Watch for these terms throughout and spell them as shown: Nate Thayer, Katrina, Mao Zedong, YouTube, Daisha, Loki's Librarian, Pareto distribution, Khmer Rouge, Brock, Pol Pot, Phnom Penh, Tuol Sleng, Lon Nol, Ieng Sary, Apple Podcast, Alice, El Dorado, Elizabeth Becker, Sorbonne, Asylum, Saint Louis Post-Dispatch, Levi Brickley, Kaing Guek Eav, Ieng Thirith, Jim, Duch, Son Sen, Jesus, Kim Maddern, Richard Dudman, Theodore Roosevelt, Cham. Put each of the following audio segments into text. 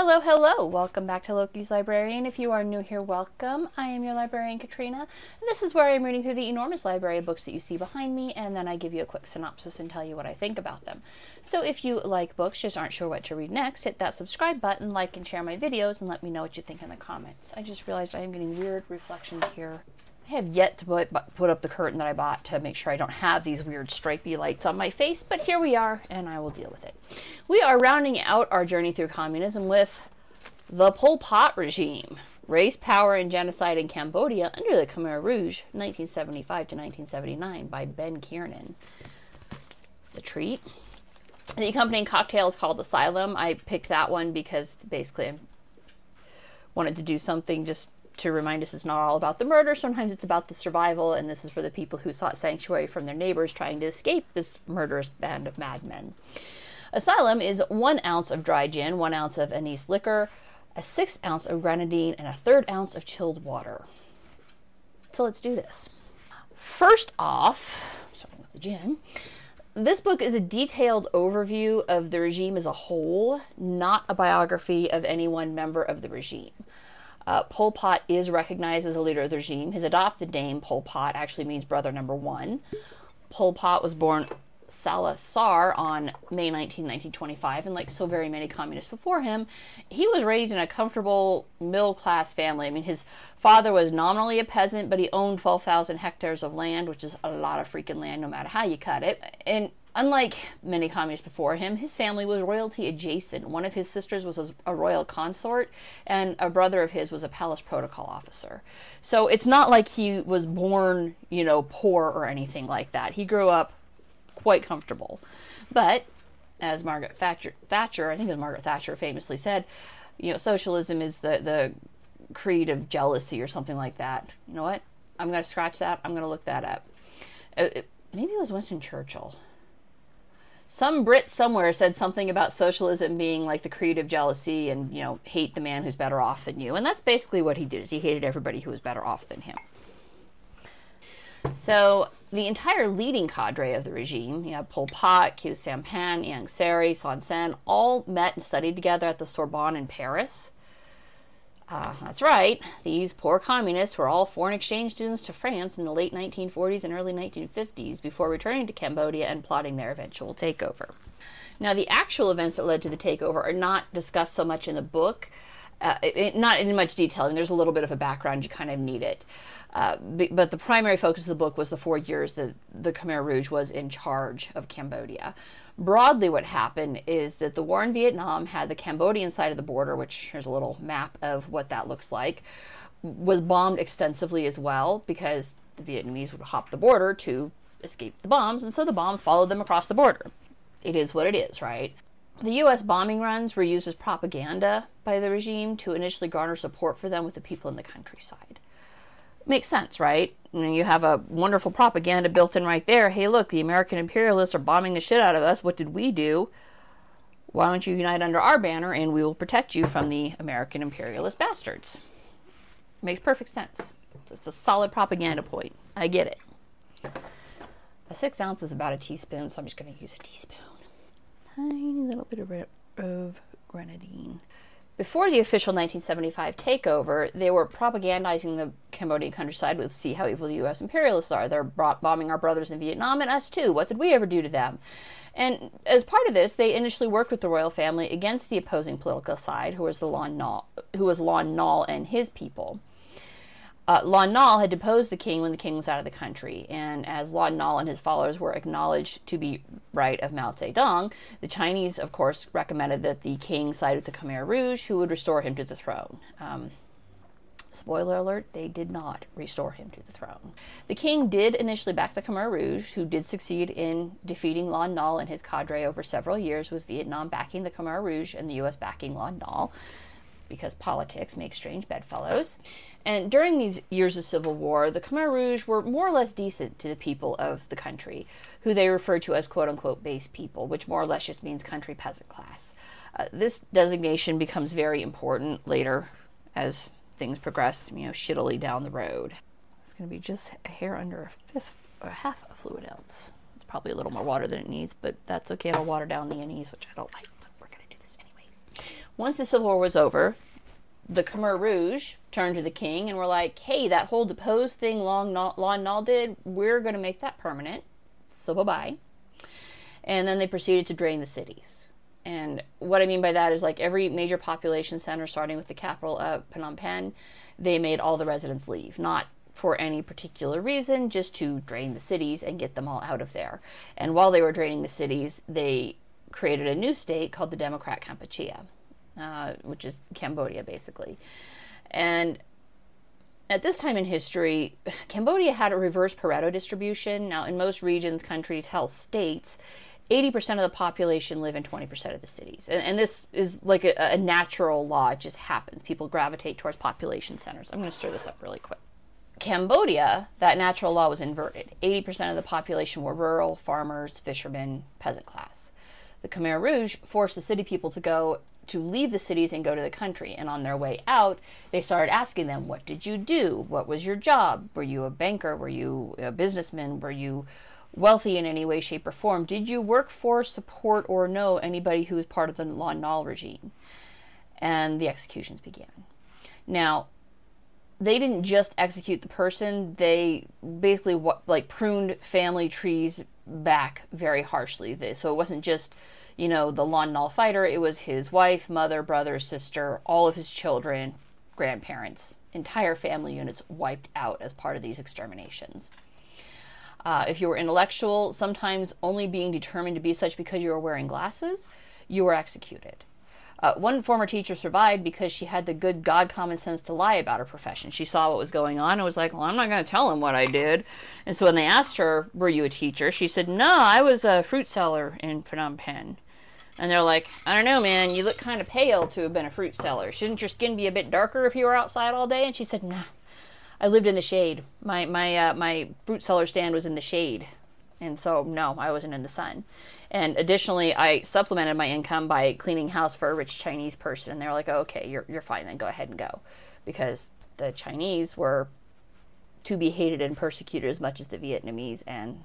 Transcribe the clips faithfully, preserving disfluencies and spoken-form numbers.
Hello, hello! Welcome back to Loki's Librarian. If you are new here, welcome. I am your librarian, Katrina, and this is where I'm reading through the enormous library of books that you see behind me, and then I give you a quick synopsis and tell you what I think about them. So if you like books, just aren't sure what to read next, hit that subscribe button, like and share my videos, and let me know what you think in the comments. I just realized I am getting weird reflections here. I have yet to put, put up the curtain that I bought to make sure I don't have these weird stripy lights on my face, but here we are, and I will deal with it. We are rounding out our journey through communism with the Pol Pot regime, race, power, and genocide in Cambodia under the Khmer Rouge, nineteen seventy-five to nineteen seventy-nine, by Ben Kiernan. It's a treat. The accompanying cocktail is called Asylum. I picked that one because basically I wanted to do something just to remind us it's not all about the murder. Sometimes it's about the survival, and this is for the people who sought sanctuary from their neighbors trying to escape this murderous band of madmen. Asylum is one ounce of dry gin, one ounce of anise liquor, a sixth ounce of grenadine, and a third ounce of chilled water. So let's do this. First off, starting with the gin, this book is a detailed overview of the regime as a whole, not a biography of any one member of the regime. Uh, Pol Pot is recognized as a leader of the regime. His adopted name, Pol Pot, actually means brother number one. Pol Pot was born Saloth Sar on May nineteenth, nineteen twenty-five, and like so very many communists before him, he was raised in a comfortable middle-class family. I mean, his father was nominally a peasant, but he owned twelve thousand hectares of land, which is a lot of freaking land no matter how you cut it. And unlike many communists before him, his family was royalty adjacent. One of his sisters was a royal consort, and a brother of his was a palace protocol officer. So it's not like he was born, you know, poor or anything like that. He grew up quite comfortable. But, as Margaret Thatcher, Thatcher I think it was Margaret Thatcher famously said, you know, socialism is the, the creed of jealousy or something like that. You know what? I'm going to scratch that. I'm going to look that up. It, it, maybe it was Winston Churchill. Some Brit somewhere said something about socialism being like the creed of jealousy and, you know, hate the man who's better off than you. And that's basically what he did, is he hated everybody who was better off than him. So the entire leading cadre of the regime, you know, Pol Pot, Khieu Samphan, Ieng Sary, Son Sen, all met and studied together at the Sorbonne in Paris. Uh, that's right. These poor communists were all foreign exchange students to France in the late nineteen forties and early nineteen fifties before returning to Cambodia and plotting their eventual takeover. Now, the actual events that led to the takeover are not discussed so much in the book, uh, it, not in much detail. I mean, there's a little bit of a background. You kind of need it. Uh, but the primary focus of the book was the four years that the Khmer Rouge was in charge of Cambodia. Broadly, what happened is that the war in Vietnam had the Cambodian side of the border, which here's a little map of what that looks like, was bombed extensively as well because the Vietnamese would hop the border to escape the bombs, and so the bombs followed them across the border. It is what it is, right? The U S bombing runs were used as propaganda by the regime to initially garner support for them with the people in the countryside. Makes sense, right? You know, you have a wonderful propaganda built in right there. Hey, look, the American imperialists are bombing the shit out of us. What did we do? Why don't you unite under our banner and we will protect you from the American imperialist bastards? Makes perfect sense. It's a solid propaganda point. I get it. A six ounce is about a teaspoon, so I'm just going to use a teaspoon. Tiny little bit of, of grenadine. Before the official nineteen seventy-five takeover, they were propagandizing the Cambodian countryside with, see how evil the U S imperialists are. They're bombing our brothers in Vietnam and us too. What did we ever do to them? And as part of this, they initially worked with the royal family against the opposing political side, who was the Lon Nol, who was Lon Nol and his people. Uh, Lon Nol had deposed the king when the king was out of the country, and as Lon Nol and his followers were acknowledged to be right of Mao Zedong, the Chinese, of course, recommended that the king side with the Khmer Rouge, who would restore him to the throne. Um, spoiler alert, they did not restore him to the throne. The king did initially back the Khmer Rouge, who did succeed in defeating Lon Nol and his cadre over several years, with Vietnam backing the Khmer Rouge and the U S backing Lon Nol, because politics makes strange bedfellows. And during these years of civil war, the Khmer Rouge were more or less decent to the people of the country, who they referred to as quote-unquote base people, which more or less just means country peasant class. Uh, this designation becomes very important later as things progress, you know, shittily down the road. It's gonna be just a hair under a fifth or half a fluid ounce. It's probably a little more water than it needs, but that's okay. I'll water down the anise, which I don't like. We're gonna do this anyways. Once the Civil War was over, the Khmer Rouge turned to the king and were like, hey, that whole deposed thing Lon Nol did, we're going to make that permanent. So bye-bye. And then they proceeded to drain the cities. And what I mean by that is, like, every major population center, starting with the capital of Phnom Penh, they made all the residents leave. Not for any particular reason, just to drain the cities and get them all out of there. And while they were draining the cities, they created a new state called the Democratic Kampuchea, uh, which is Cambodia, basically. And at this time in history, Cambodia had a reverse Pareto distribution. Now, in most regions, countries, hell, states, eighty percent of the population live in twenty percent of the cities. And, and this is like a, a natural law. It just happens. People gravitate towards population centers. I'm going to stir this up really quick. Cambodia, that natural law was inverted. eighty percent of the population were rural, farmers, fishermen, peasant class. The Khmer Rouge forced the city people to go to leave the cities and go to the country. And on their way out, they started asking them, what did you do? What was your job? Were you a banker? Were you a businessman? Were you wealthy in any way, shape, or form? Did you work for, support, or know anybody who was part of the Lon Nol regime? And the executions began. Now, they didn't just execute the person. They basically like pruned family trees back very harshly. They, so it wasn't just, you know, the Lon Nol fighter. It was his wife, mother, brother, sister, all of his children, grandparents, entire family units wiped out as part of these exterminations. Uh, if you were intellectual, sometimes only being determined to be such because you were wearing glasses, you were executed. Uh, one former teacher survived because she had the good God common sense to lie about her profession. She saw what was going on and was like, well, I'm not going to tell him what I did. And so when they asked her, were you a teacher? She said, no, I was a fruit seller in Phnom Penh. And they're like, I don't know, man, you look kind of pale to have been a fruit seller. Shouldn't your skin be a bit darker if you were outside all day? And she said, nah, I lived in the shade. My, my, uh, my fruit seller stand was in the shade. And so, no, I wasn't in the sun. And additionally, I supplemented my income by cleaning house for a rich Chinese person. And they're like, oh, okay, you're, you're fine, then go ahead and go. Because the Chinese were to be hated and persecuted as much as the Vietnamese and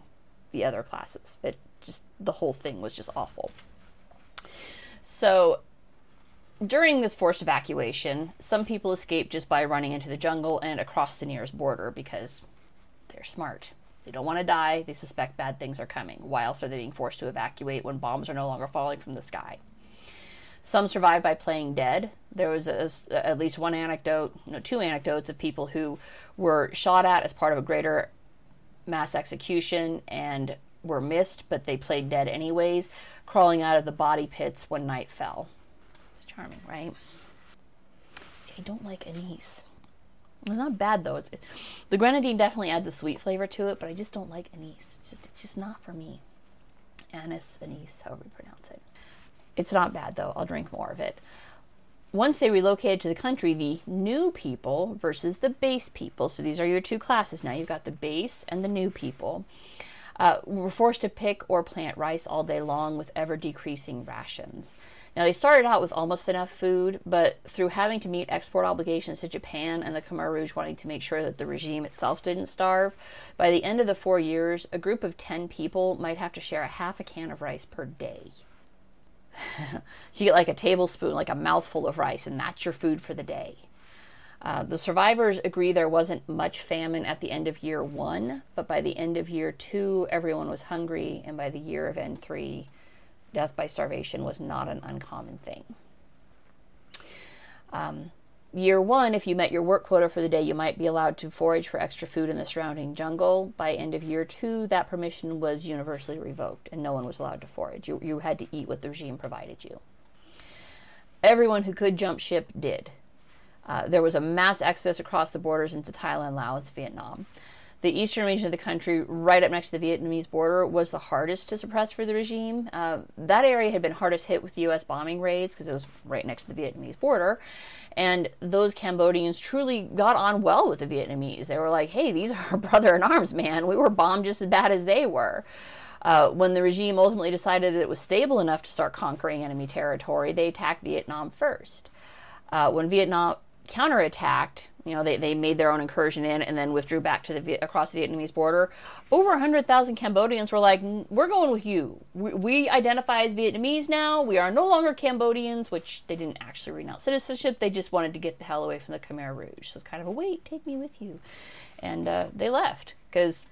the other classes. It just, the whole thing was just awful. So during this forced evacuation, some people escaped just by running into the jungle and across the nearest border because they're smart. They don't want to die. They suspect bad things are coming. Why else are they being forced to evacuate when bombs are no longer falling from the sky? Some survived by playing dead. There was a, a, at least one anecdote, no, two anecdotes of people who were shot at as part of a greater mass execution and were missed, but they played dead anyways, crawling out of the body pits when night fell. It's charming, right? See, I don't like anise. It's not bad, though. It's, it's, the grenadine definitely adds a sweet flavor to it, but I just don't like anise. It's just, it's just not for me. Anise, anise, however you pronounce it. It's not bad, though. I'll drink more of it. Once they relocated to the country, the new people versus the base people, so these are your two classes now. You've got the base and the new people, uh, were forced to pick or plant rice all day long with ever-decreasing rations. Now, they started out with almost enough food, but through having to meet export obligations to Japan and the Khmer Rouge wanting to make sure that the regime itself didn't starve, by the end of the four years, a group of ten people might have to share a half a can of rice per day. So you get like a tablespoon, like a mouthful of rice, and that's your food for the day. Uh, the survivors agree there wasn't much famine at the end of year one, but by the end of year two, everyone was hungry, and by the year of end three, death by starvation was not an uncommon thing. Um, year one, if you met your work quota for the day, you might be allowed to forage for extra food in the surrounding jungle. By end of year two, that permission was universally revoked and no one was allowed to forage. You, you had to eat what the regime provided you. Everyone who could jump ship did. Uh, there was a mass exodus across the borders into Thailand, Laos, Vietnam. The eastern region of the country, right up next to the Vietnamese border, was the hardest to suppress for the regime. Uh, that area had been hardest hit with U S bombing raids because it was right next to the Vietnamese border. And those Cambodians truly got on well with the Vietnamese. They were like, hey, these are our brother in arms, man. We were bombed just as bad as they were. Uh, when the regime ultimately decided that it was stable enough to start conquering enemy territory, they attacked Vietnam first. Uh, when Vietnam... counterattacked. You know, they, they made their own incursion in and then withdrew back to the across the Vietnamese border. Over one hundred thousand Cambodians were like, we're going with you. We, we identify as Vietnamese now. We are no longer Cambodians, which they didn't actually renounce citizenship. They just wanted to get the hell away from the Khmer Rouge. So it's kind of a, wait, take me with you. And uh, they left because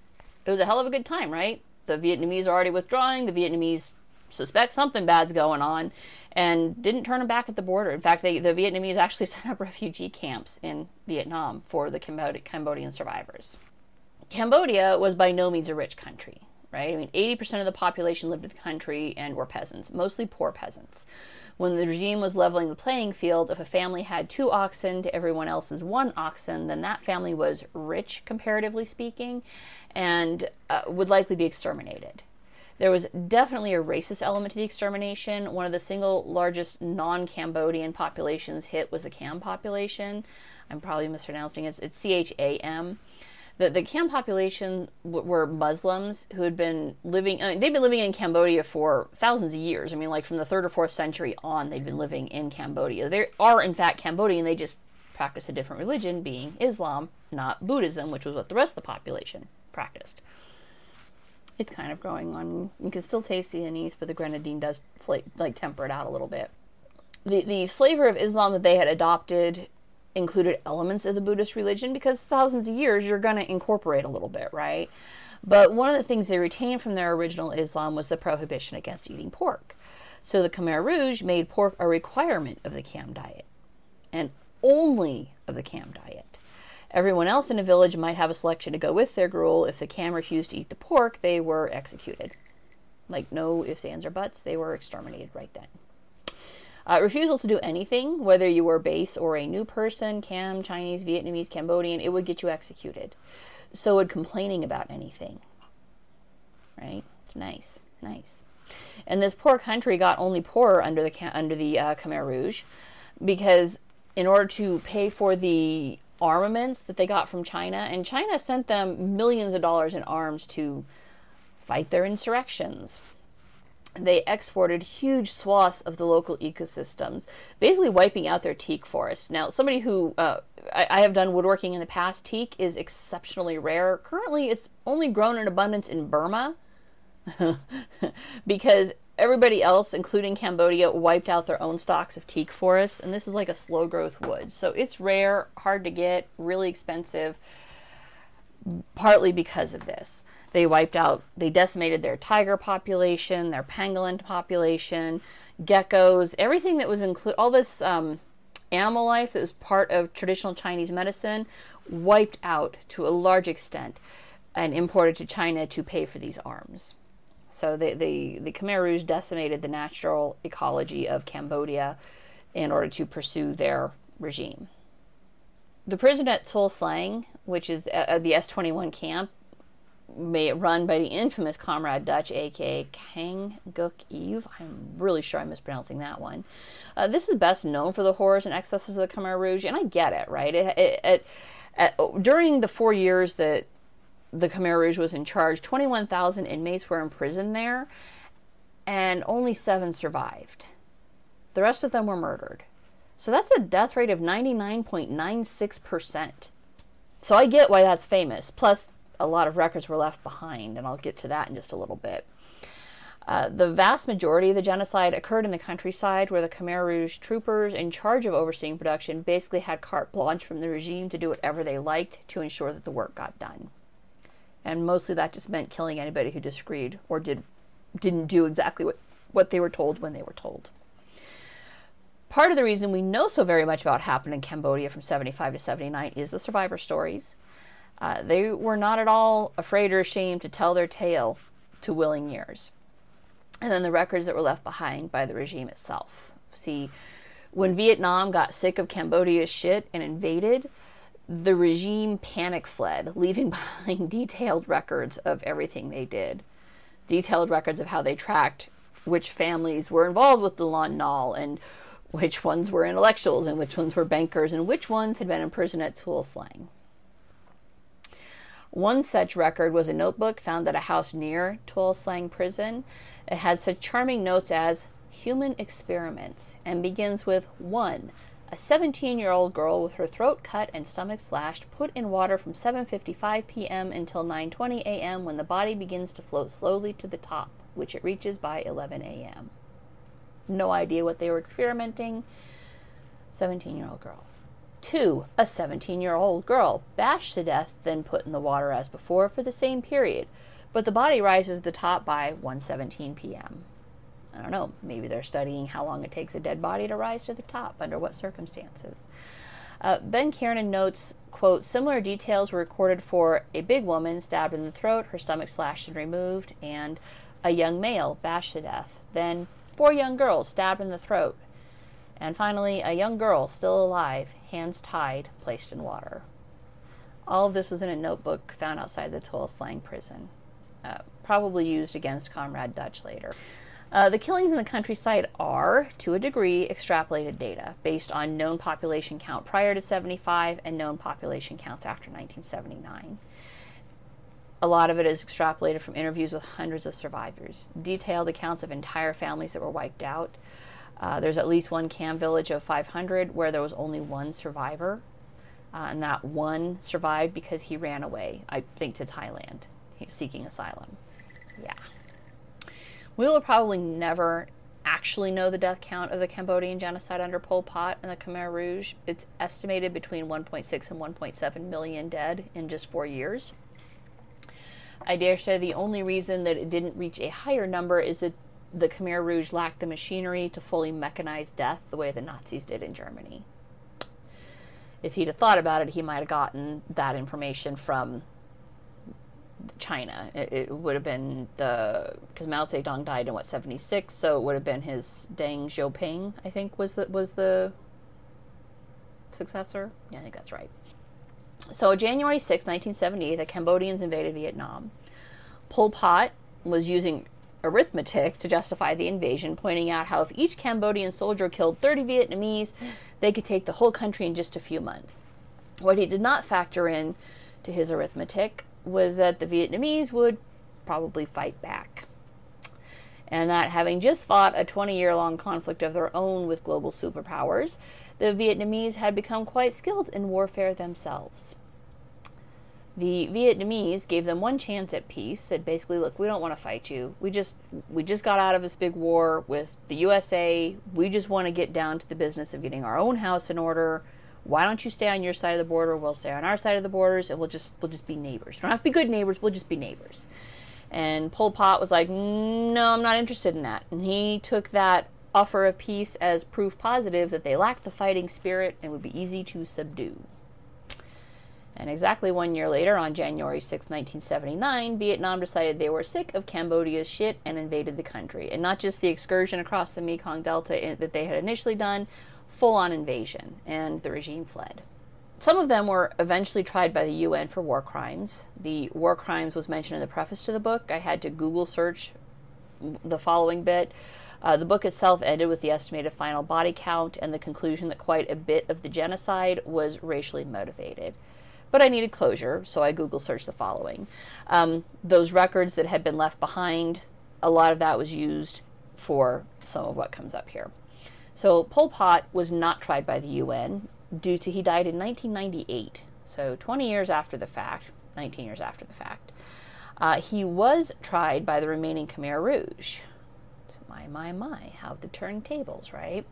it was a hell of a good time, right? The Vietnamese are already withdrawing. The Vietnamese suspect something bad's going on and didn't turn them back at the border. In fact, they, the Vietnamese actually set up refugee camps in Vietnam for the Cambodian survivors. Cambodia was by no means a rich country, right? I mean, eighty percent of the population lived in the country and were peasants, mostly poor peasants. When the regime was leveling the playing field, if a family had two oxen to everyone else's one oxen, then that family was rich, comparatively speaking, and uh, would likely be exterminated. There was definitely a racist element to the extermination. One of the single largest non-Cambodian populations hit was the Cham population. I'm probably mispronouncing it. It's C H A M. The, the Cham population w were Muslims who had been living, I mean, they'd been living in Cambodia for thousands of years. I mean, like from the third or fourth century on, they'd been living in Cambodia. They are, in fact, Cambodian. They just practice a different religion, being Islam, not Buddhism, which was what the rest of the population practiced. It's kind of growing on. You can still taste the anise, but the grenadine does like temper it out a little bit. The, the flavor of Islam that they had adopted included elements of the Buddhist religion because thousands of years you're going to incorporate a little bit, right? But one of the things they retained from their original Islam was the prohibition against eating pork. So the Khmer Rouge made pork a requirement of the Cham diet, and only of the Cham diet. Everyone else in a village might have a selection to go with their gruel. If the Cham refused to eat the pork, they were executed. Like, no ifs, ands, or buts. They were exterminated right then. Uh, refusal to do anything, whether you were base or a new person, Cham, Chinese, Vietnamese, Cambodian, it would get you executed. So would complaining about anything. Right? It's nice. Nice. And this poor country got only poorer under the, under the uh, Khmer Rouge because in order to pay for the armaments that they got from China, and China sent them millions of dollars in arms to fight their insurrections. They exported huge swaths of the local ecosystems, basically wiping out their teak forests. Now, somebody who, uh, I, I have done woodworking in the past, teak is exceptionally rare. Currently, it's only grown in abundance in Burma because everybody else, including Cambodia, wiped out their own stocks of teak forests, and this is like a slow-growth wood. So it's rare, hard to get, really expensive, partly because of this. They wiped out, they decimated their tiger population, their pangolin population, geckos, everything that was included, all this um, animal life that was part of traditional Chinese medicine, wiped out to a large extent and imported to China to pay for these arms. So the, the, the Khmer Rouge decimated the natural ecology of Cambodia in order to pursue their regime. The prison at Tuol Sleng, which is the, uh, the S twenty-one camp, may run by the infamous Comrade Duch, a k a. Kaing Guek Eav. I'm really sure I'm mispronouncing that one. Uh, this is best known for the horrors and excesses of the Khmer Rouge, and I get it, right? It, it, it, at, during the four years that the Khmer Rouge was in charge, twenty-one thousand inmates were imprisoned there, and only seven survived. The rest of them were murdered. So that's a death rate of ninety-nine point nine six percent. So I get why that's famous. Plus, a lot of records were left behind, and I'll get to that in just a little bit. Uh, the vast majority of the genocide occurred in the countryside, where the Khmer Rouge troopers in charge of overseeing production basically had carte blanche from the regime to do whatever they liked to ensure that the work got done. And mostly that just meant killing anybody who disagreed or did, didn't do exactly what, what they were told when they were told. Part of the reason we know so very much about what happened in Cambodia from seventy-five to seventy-nine is the survivor stories. Uh, they were not at all afraid or ashamed to tell their tale to willing ears. And then the records that were left behind by the regime itself. See, when Vietnam got sick of Cambodia's shit and invaded, the regime panic fled, leaving behind detailed records of everything they did. Detailed records of how they tracked which families were involved with the Lon Nol, and which ones were intellectuals, and which ones were bankers, and which ones had been in prison at Tuol Sleng. One such record was a notebook found at a house near Tuol Sleng prison. It had such charming notes as human experiments, and begins with one, A seventeen-year-old girl with her throat cut and stomach slashed, put in water from seven fifty-five p m until nine twenty a m when the body begins to float slowly to the top, which it reaches by eleven a m No idea what they were experimenting. seventeen-year-old girl. Two, a seventeen-year-old girl, bashed to death, then put in the water as before for the same period, but the body rises to the top by one seventeen p m I don't know, maybe they're studying how long it takes a dead body to rise to the top, under what circumstances. Uh, Ben Kiernan notes, quote, similar details were recorded for a big woman stabbed in the throat, her stomach slashed and removed, and a young male bashed to death, then four young girls stabbed in the throat, and finally a young girl still alive, hands tied, placed in water. All of this was in a notebook found outside the Tuol Sleng prison, uh, probably used against Comrade Duch later. Uh, the killings in the countryside are, to a degree, extrapolated data based on known population count prior to seventy-five and known population counts after nineteen seventy-nine. A lot of it is extrapolated from interviews with hundreds of survivors, detailed accounts of entire families that were wiped out. Uh, there's at least one camp village of five hundred where there was only one survivor, uh, and that one survived because he ran away, I think, to Thailand, seeking asylum. Yeah. We will probably never actually know the death count of the Cambodian genocide under Pol Pot and the Khmer Rouge. It's estimated between one point six and one point seven million dead in just four years. I dare say the only reason that it didn't reach a higher number is that the Khmer Rouge lacked the machinery to fully mechanize death the way the Nazis did in Germany. If he'd have thought about it, he might have gotten that information from China. It, it would have been the, because Mao Zedong died in what, seventy-six, so it would have been his Deng Xiaoping, I think, was the, was the successor. Yeah, I think that's right. So January sixth, nineteen seventy-eight, the Cambodians invaded Vietnam. Pol Pot was using arithmetic to justify the invasion, pointing out how if each Cambodian soldier killed thirty Vietnamese, they could take the whole country in just a few months. What he did not factor in to his arithmetic was that the Vietnamese would probably fight back, and that having just fought a twenty-year-long conflict of their own with global superpowers, the Vietnamese had become quite skilled in warfare themselves. The Vietnamese gave them one chance at peace, said basically, look, we don't want to fight you. We just we just got out of this big war with the U S A. We just want to get down to the business of getting our own house in order. Why don't you stay on your side of the border? We'll stay on our side of the borders, and we'll just we'll just be neighbors. We don't have to be good neighbors. We'll just be neighbors. And Pol Pot was like, no, I'm not interested in that. And he took that offer of peace as proof positive that they lacked the fighting spirit and would be easy to subdue. And exactly one year later, on January sixth, nineteen seventy-nine, Vietnam decided they were sick of Cambodia's shit and invaded the country. And not just the excursion across the Mekong Delta that they had initially done, full-on invasion, and the regime fled. Some of them were eventually tried by the U N for war crimes. The war crimes was mentioned in the preface to the book. I had to Google search the following bit. Uh, the book itself ended with the estimated final body count and the conclusion that quite a bit of the genocide was racially motivated. But I needed closure, so I Google searched the following. Um, those records that had been left behind, a lot of that was used for some of what comes up here. So Pol Pot was not tried by the U N due to he died in nineteen ninety-eight, so twenty years after the fact, nineteen years after the fact. Uh, he was tried by the remaining Khmer Rouge. So my, my, my, how the turntables, right?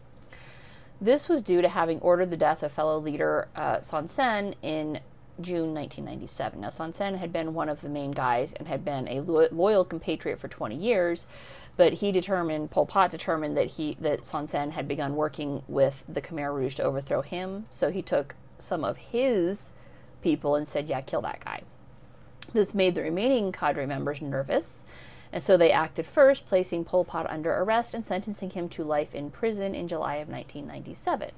This was due to having ordered the death of fellow leader uh, Son Sen in June nineteen ninety-seven. Now, Son Sen had been one of the main guys and had been a lo loyal compatriot for twenty years, but he determined, Pol Pot determined that he, that Son Sen had begun working with the Khmer Rouge to overthrow him, so he took some of his people and said, yeah, kill that guy. This made the remaining cadre members nervous, and so they acted first, placing Pol Pot under arrest and sentencing him to life in prison in July of nineteen ninety-seven.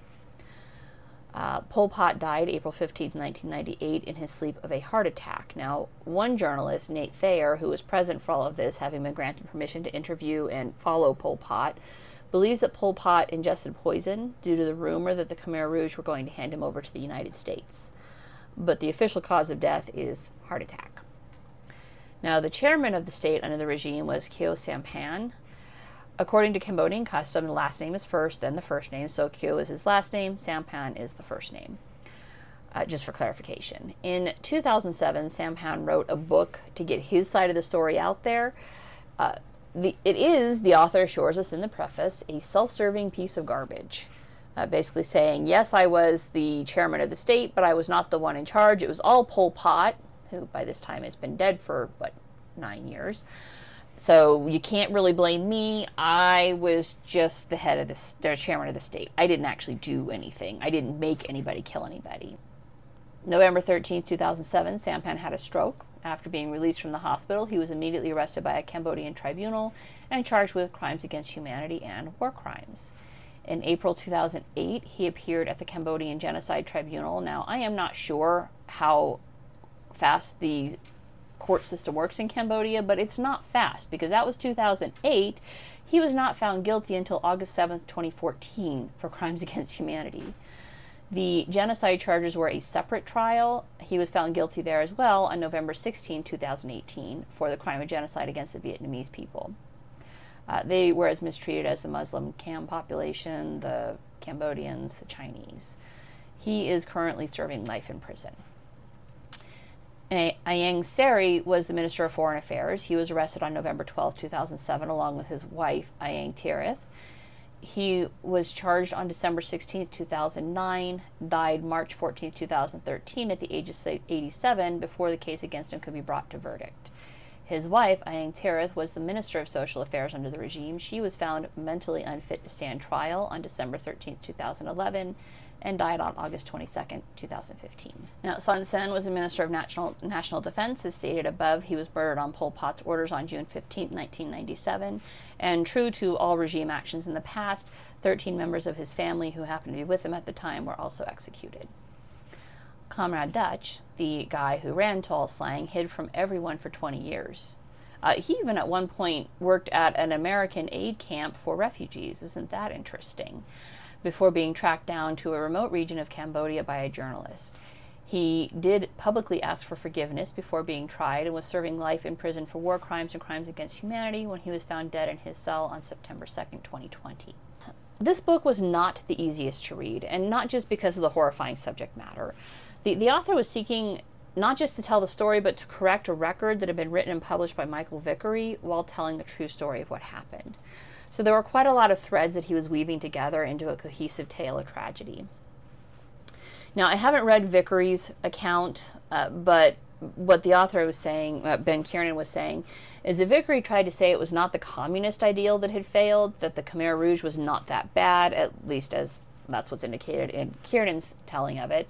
Uh, Pol Pot died April fifteenth, nineteen ninety-eight, in his sleep of a heart attack. Now, one journalist, Nate Thayer, who was present for all of this, having been granted permission to interview and follow Pol Pot, believes that Pol Pot ingested poison due to the rumor that the Khmer Rouge were going to hand him over to the United States. But the official cause of death is heart attack. Now, the chairman of the state under the regime was Khieu Samphan, According to Cambodian custom, the last name is first, then the first name. So Khieu is his last name, Samphan is the first name. Uh, just for clarification. In two thousand seven, Samphan wrote a book to get his side of the story out there. Uh, the, it is, the author assures us in the preface, a self-serving piece of garbage. Uh, basically saying, yes, I was the chairman of the state, but I was not the one in charge. It was all Pol Pot, who by this time has been dead for, what, nine years. So you can't really blame me. I was just the head of the, the chairman of the state. I didn't actually do anything. I didn't make anybody kill anybody. November thirteenth, two thousand seven, Samphan had a stroke. After being released from the hospital, he was immediately arrested by a Cambodian tribunal and charged with crimes against humanity and war crimes. In April two thousand eight, he appeared at the Cambodian Genocide Tribunal. Now, I am not sure how fast the court system works in Cambodia, but it's not fast, because that was two thousand eight. He was not found guilty until August seventh, twenty fourteen, for crimes against humanity. The genocide charges were a separate trial. He was found guilty there as well on November sixteenth, two thousand eighteen, for the crime of genocide against the Vietnamese people. Uh, they were as mistreated as the Muslim Cam population, the Cambodians, the Chinese. He is currently serving life in prison. Ieng Sary was the Minister of Foreign Affairs. He was arrested on November twelfth, two thousand seven, along with his wife, Ieng Thirith. He was charged on December sixteenth, two thousand nine, died March fourteenth, two thousand thirteen at the age of eighty-seven before the case against him could be brought to verdict. His wife, Ieng Thirith, was the Minister of Social Affairs under the regime. She was found mentally unfit to stand trial on December thirteenth, two thousand eleven and died on August twenty-second, two thousand fifteen. Now, Son Sen was the Minister of National, National Defense. As stated above, he was murdered on Pol Pot's orders on June fifteenth, nineteen ninety-seven. And true to all regime actions in the past, thirteen members of his family who happened to be with him at the time were also executed. Comrade Duch, the guy who ran Tuol Sleng, hid from everyone for twenty years. Uh, he even at one point worked at an American aid camp for refugees. Isn't that interesting? Before being tracked down to a remote region of Cambodia by a journalist. He did publicly ask for forgiveness before being tried and was serving life in prison for war crimes and crimes against humanity when he was found dead in his cell on September second, twenty twenty. This book was not the easiest to read, and not just because of the horrifying subject matter. The, the author was seeking not just to tell the story, but to correct a record that had been written and published by Michael Vickery while telling the true story of what happened. So there were quite a lot of threads that he was weaving together into a cohesive tale of tragedy. Now, I haven't read Vickery's account, uh, but what the author was saying, uh, Ben Kiernan was saying, is that Vickery tried to say it was not the communist ideal that had failed, that the Khmer Rouge was not that bad, at least as that's what's indicated in Kiernan's telling of it,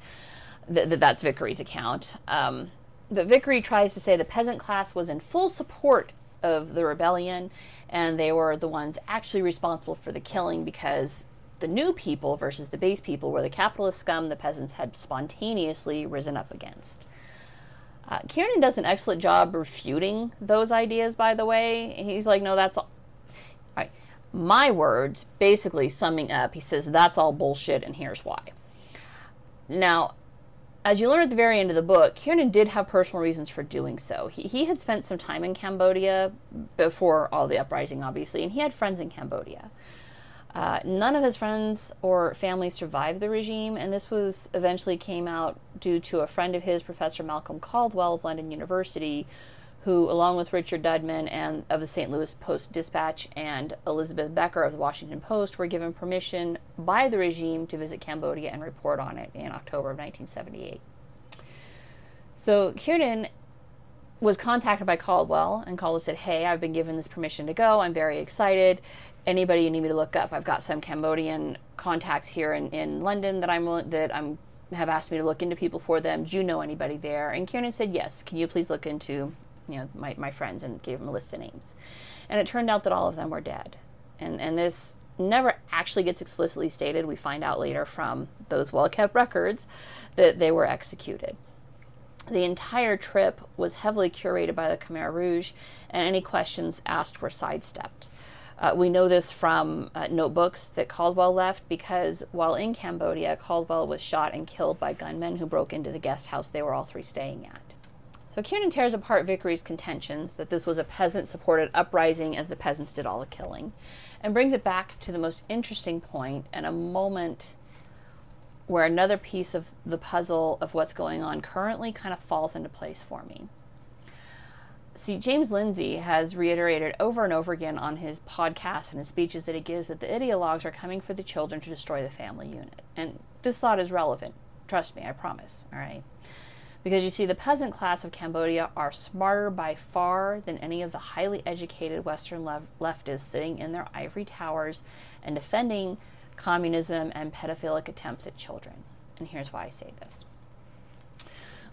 that th that's Vickery's account. Um, but Vickery tries to say the peasant class was in full support of the rebellion, and they were the ones actually responsible for the killing, because the new people versus the base people were the capitalist scum the peasants had spontaneously risen up against. Uh, Kiernan does an excellent job refuting those ideas, by the way. He's like, no, that's all. all right. My words, basically summing up, he says, that's all bullshit, and here's why. Now, as you learn at the very end of the book, Kiernan did have personal reasons for doing so. He, he had spent some time in Cambodia before all the uprising, obviously, and he had friends in Cambodia. Uh, none of his friends or family survived the regime, and this was eventually came out due to a friend of his, Professor Malcolm Caldwell of London University, who, along with Richard Dudman and of the Saint Louis Post-Dispatch and Elizabeth Becker of the Washington Post, were given permission by the regime to visit Cambodia and report on it in October of nineteen seventy-eight. So Kiernan was contacted by Caldwell, and Caldwell said, hey, I've been given this permission to go. I'm very excited. Anybody you need me to look up? I've got some Cambodian contacts here in, in London that I'm that I'm have asked me to look into people for them. Do you know anybody there? And Kiernan said, yes, can you please look into you know, my, my friends, and gave him a list of names. And it turned out that all of them were dead. And, and this never actually gets explicitly stated. We find out later from those well-kept records that they were executed. The entire trip was heavily curated by the Khmer Rouge, and any questions asked were sidestepped. Uh, we know this from uh, notebooks that Caldwell left, because while in Cambodia, Caldwell was shot and killed by gunmen who broke into the guest house they were all three staying at. So Kiernan tears apart Vickery's contentions that this was a peasant-supported uprising as the peasants did all the killing, and brings it back to the most interesting point and a moment where another piece of the puzzle of what's going on currently kind of falls into place for me. See, James Lindsay has reiterated over and over again on his podcast and his speeches that he gives that the ideologues are coming for the children to destroy the family unit. And this thought is relevant. Trust me, I promise, all right? Because you see, the peasant class of Cambodia are smarter by far than any of the highly educated Western lef leftists sitting in their ivory towers and defending communism and pedophilic attempts at children. And here's why I say this.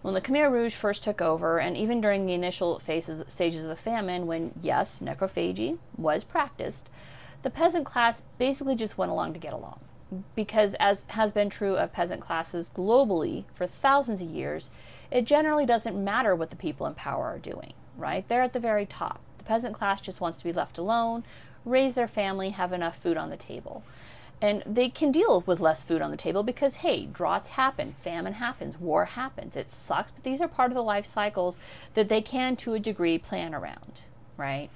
When the Khmer Rouge first took over, and even during the initial phases, stages of the famine, when, yes, necrophagy was practiced, the peasant class basically just went along to get along. Because, as has been true of peasant classes globally for thousands of years, it generally doesn't matter what the people in power are doing, right? They're at the very top. The peasant class just wants to be left alone, raise their family, have enough food on the table. And they can deal with less food on the table because, hey, droughts happen, famine happens, war happens. It sucks, but these are part of the life cycles that they can, to a degree, plan around, right?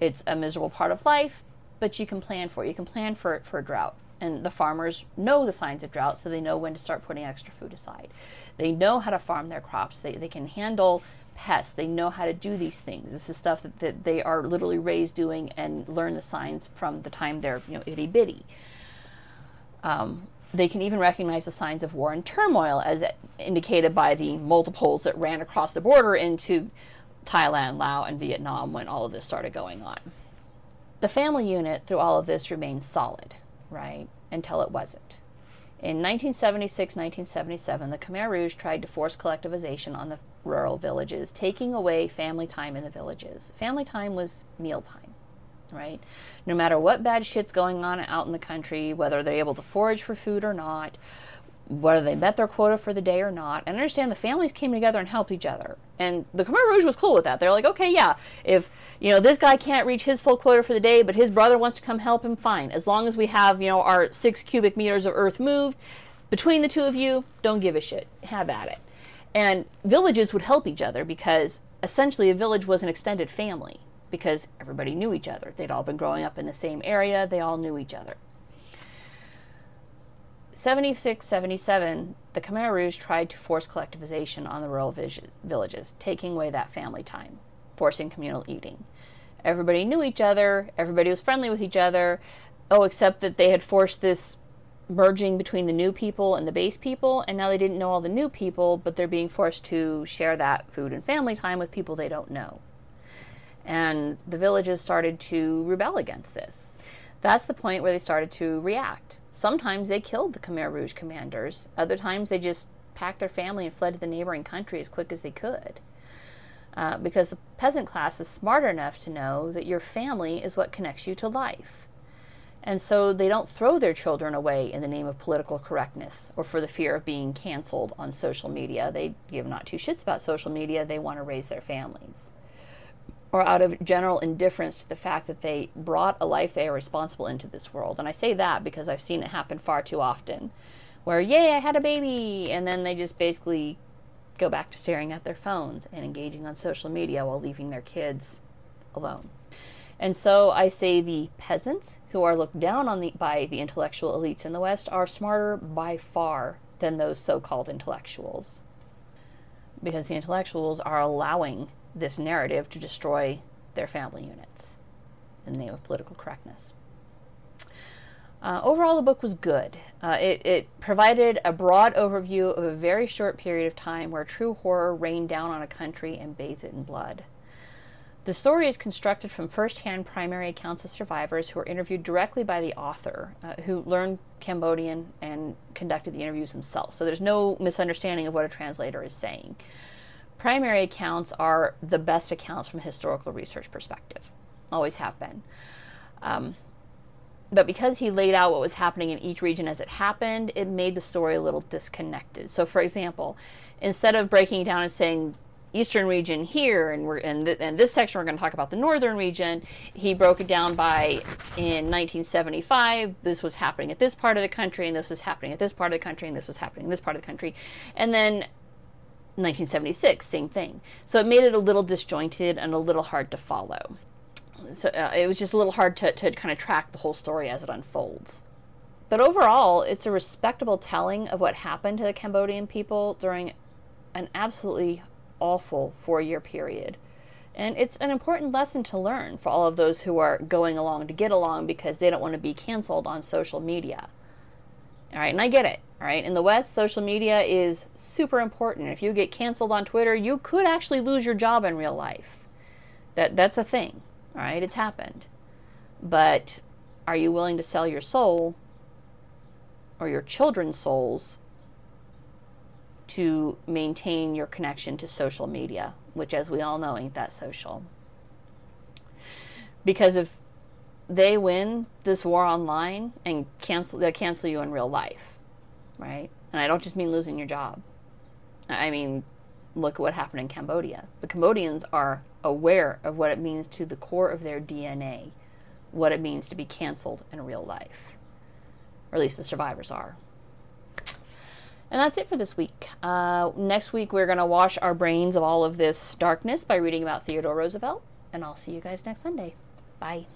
It's a miserable part of life, but you can plan for it. You can plan for, for a drought. And the farmers know the signs of drought, so they know when to start putting extra food aside. They know how to farm their crops. They, they can handle pests. They know how to do these things. This is stuff that, that they are literally raised doing and learn the signs from the time they're, you know, itty-bitty. Um, they can even recognize the signs of war and turmoil, as indicated by the multiples that ran across the border into Thailand, Laos, and Vietnam when all of this started going on. The family unit through all of this remained solid, right, until it wasn't. In nineteen seventy-six, nineteen seventy-seven, the Khmer Rouge tried to force collectivization on the rural villages, taking away family time in the villages. Family time was mealtime, right? No matter what bad shit's going on out in the country, whether they're able to forage for food or not, whether they met their quota for the day or not, and understand the families came together and helped each other. And the Khmer Rouge was cool with that. They're like, okay, yeah, if, you know, this guy can't reach his full quota for the day, but his brother wants to come help him, fine. As long as we have, you know, our six cubic meters of earth moved, between the two of you, don't give a shit. Have at it. And villages would help each other because essentially a village was an extended family because everybody knew each other. They'd all been growing up in the same area. They all knew each other. seventy-six, seventy-seven, the Khmer Rouge tried to force collectivization on the rural villages, taking away that family time, forcing communal eating. Everybody knew each other, everybody was friendly with each other, oh, except that they had forced this merging between the new people and the base people, and now they didn't know all the new people, but they're being forced to share that food and family time with people they don't know. And the villages started to rebel against this. That's the point where they started to react. Sometimes they killed the Khmer Rouge commanders. Other times they just packed their family and fled to the neighboring country as quick as they could. Uh, because the peasant class is smart enough to know that your family is what connects you to life. And so they don't throw their children away in the name of political correctness or for the fear of being canceled on social media. They give not two shits about social media. They want to raise their families. Or out of general indifference to the fact that they brought a life they are responsible into this world. And I say that because I've seen it happen far too often, where, yay, I had a baby, and then they just basically go back to staring at their phones and engaging on social media while leaving their kids alone. And so I say the peasants, who are looked down on the, by the intellectual elites in the West, are smarter by far than those so-called intellectuals. Because the intellectuals are allowing this narrative to destroy their family units in the name of political correctness. Uh, overall, the book was good. Uh, it, it provided a broad overview of a very short period of time where true horror rained down on a country and bathed it in blood. The story is constructed from first-hand primary accounts of survivors who were interviewed directly by the author, uh, who learned Cambodian and conducted the interviews himself. So there's no misunderstanding of what a translator is saying. Primary accounts are the best accounts from a historical research perspective. Always have been. Um, but because he laid out what was happening in each region as it happened, it made the story a little disconnected. So for example, instead of breaking it down and saying, Eastern region here, and we're in, th in this section we're going to talk about the northern region, he broke it down by, in nineteen seventy-five, this was happening at this part of the country, and this was happening at this part of the country, and this was happening in this part of the country. And then nineteen seventy-six, same thing. So it made it a little disjointed and a little hard to follow. So uh, it was just a little hard to, to kind of track the whole story as it unfolds. But overall, it's a respectable telling of what happened to the Cambodian people during an absolutely awful four-year period. And it's an important lesson to learn for all of those who are going along to get along because they don't want to be canceled on social media. All right, and I get it. All right, in the West, social media is super important. If you get canceled on Twitter, you could actually lose your job in real life. That, that's a thing. All right, it's happened. But are you willing to sell your soul or your children's souls to maintain your connection to social media, which, as we all know, ain't that social? Because if they win this war online and cancel, they'll cancel you in real life, right? And I don't just mean losing your job. I mean, look at what happened in Cambodia. The Cambodians are aware of what it means to the core of their D N A, what it means to be canceled in real life. Or at least the survivors are. And that's it for this week. Uh, next week we're going to wash our brains of all of this darkness by reading about Theodore Roosevelt. And I'll see you guys next Sunday. Bye.